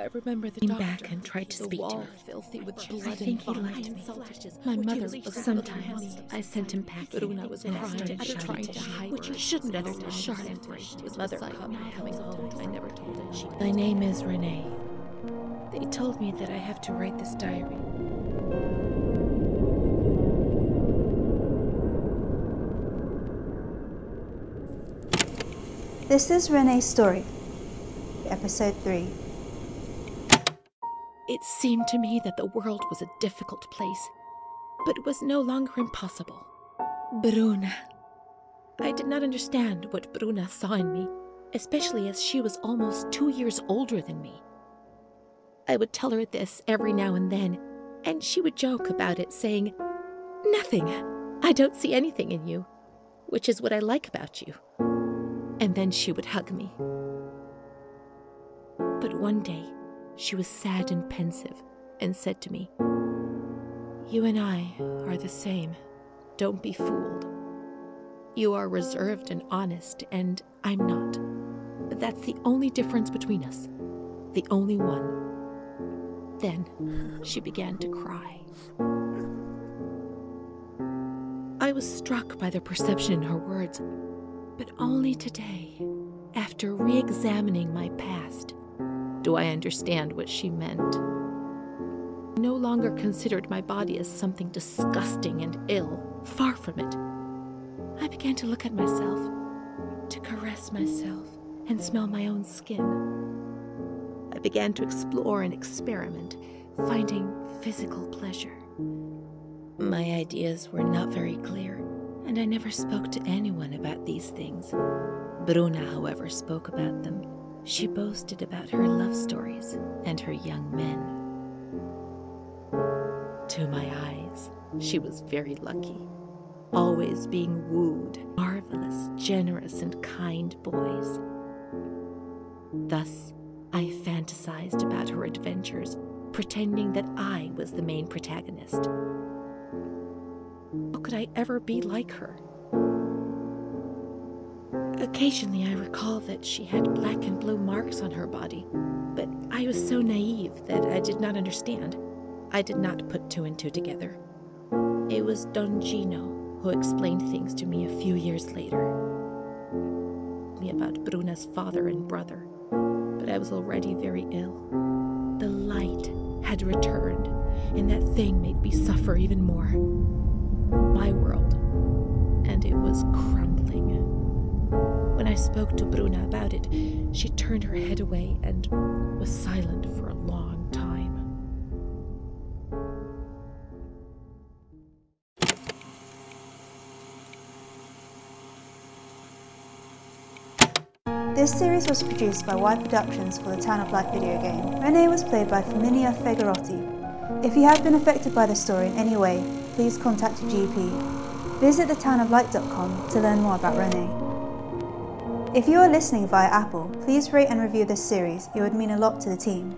I remember the doctor came back and tried to speak to me. I think he liked me. My mother was sometimes. I sent him back to me and asked him to hide, which you shouldn't have done. Charlotte, his mother caught me coming home. I never told him. My name is Renee. They told me that I have to write this diary. This is Renee's story, episode 3. It seemed to me that the world was a difficult place, but it was no longer impossible. Bruna. I did not understand what Bruna saw in me, especially as she was almost 2 years older than me. I would tell her this every now and then, and she would joke about it, saying, "Nothing. I don't see anything in you," which is what I like about you. And then she would hug me. But one day, she was sad and pensive and said to me, "You and I are the same. Don't be fooled. You are reserved and honest, and I'm not. But that's the only difference between us. The only one." Then she began to cry. I was struck by the perception in her words, but only today, after re-examining my past, do I understand what she meant. I no longer considered my body as something disgusting and ill. Far from it. I began to look at myself, to caress myself, and smell my own skin. I began to explore and experiment, finding physical pleasure. My ideas were not very clear, and I never spoke to anyone about these things. Bruna, however, spoke about them. She boasted about her love stories and her young men. To my eyes, she was very lucky, always being wooed, marvelous, generous, and kind boys. Thus, I fantasized about her adventures, pretending that I was the main protagonist. How could I ever be like her? Occasionally, I recall that she had black and blue marks on her body, but I was so naive that I did not understand. I did not put two and two together. It was Don Gino who explained things to me a few years later. Me about Bruna's father and brother, but I was already very ill. The light had returned, and that thing made me suffer even more. My world, and it was crumbling. When I spoke to Bruna about it, she turned her head away and was silent for a long time. This series was produced by Y Productions for the Town of Light video game. Renee was played by Flaminia Fegarotti. If you have been affected by the story in any way, please contact your GP. Visit thetownoflight.com to learn more about Renee. If you are listening via Apple, please rate and review this series. It would mean a lot to the team.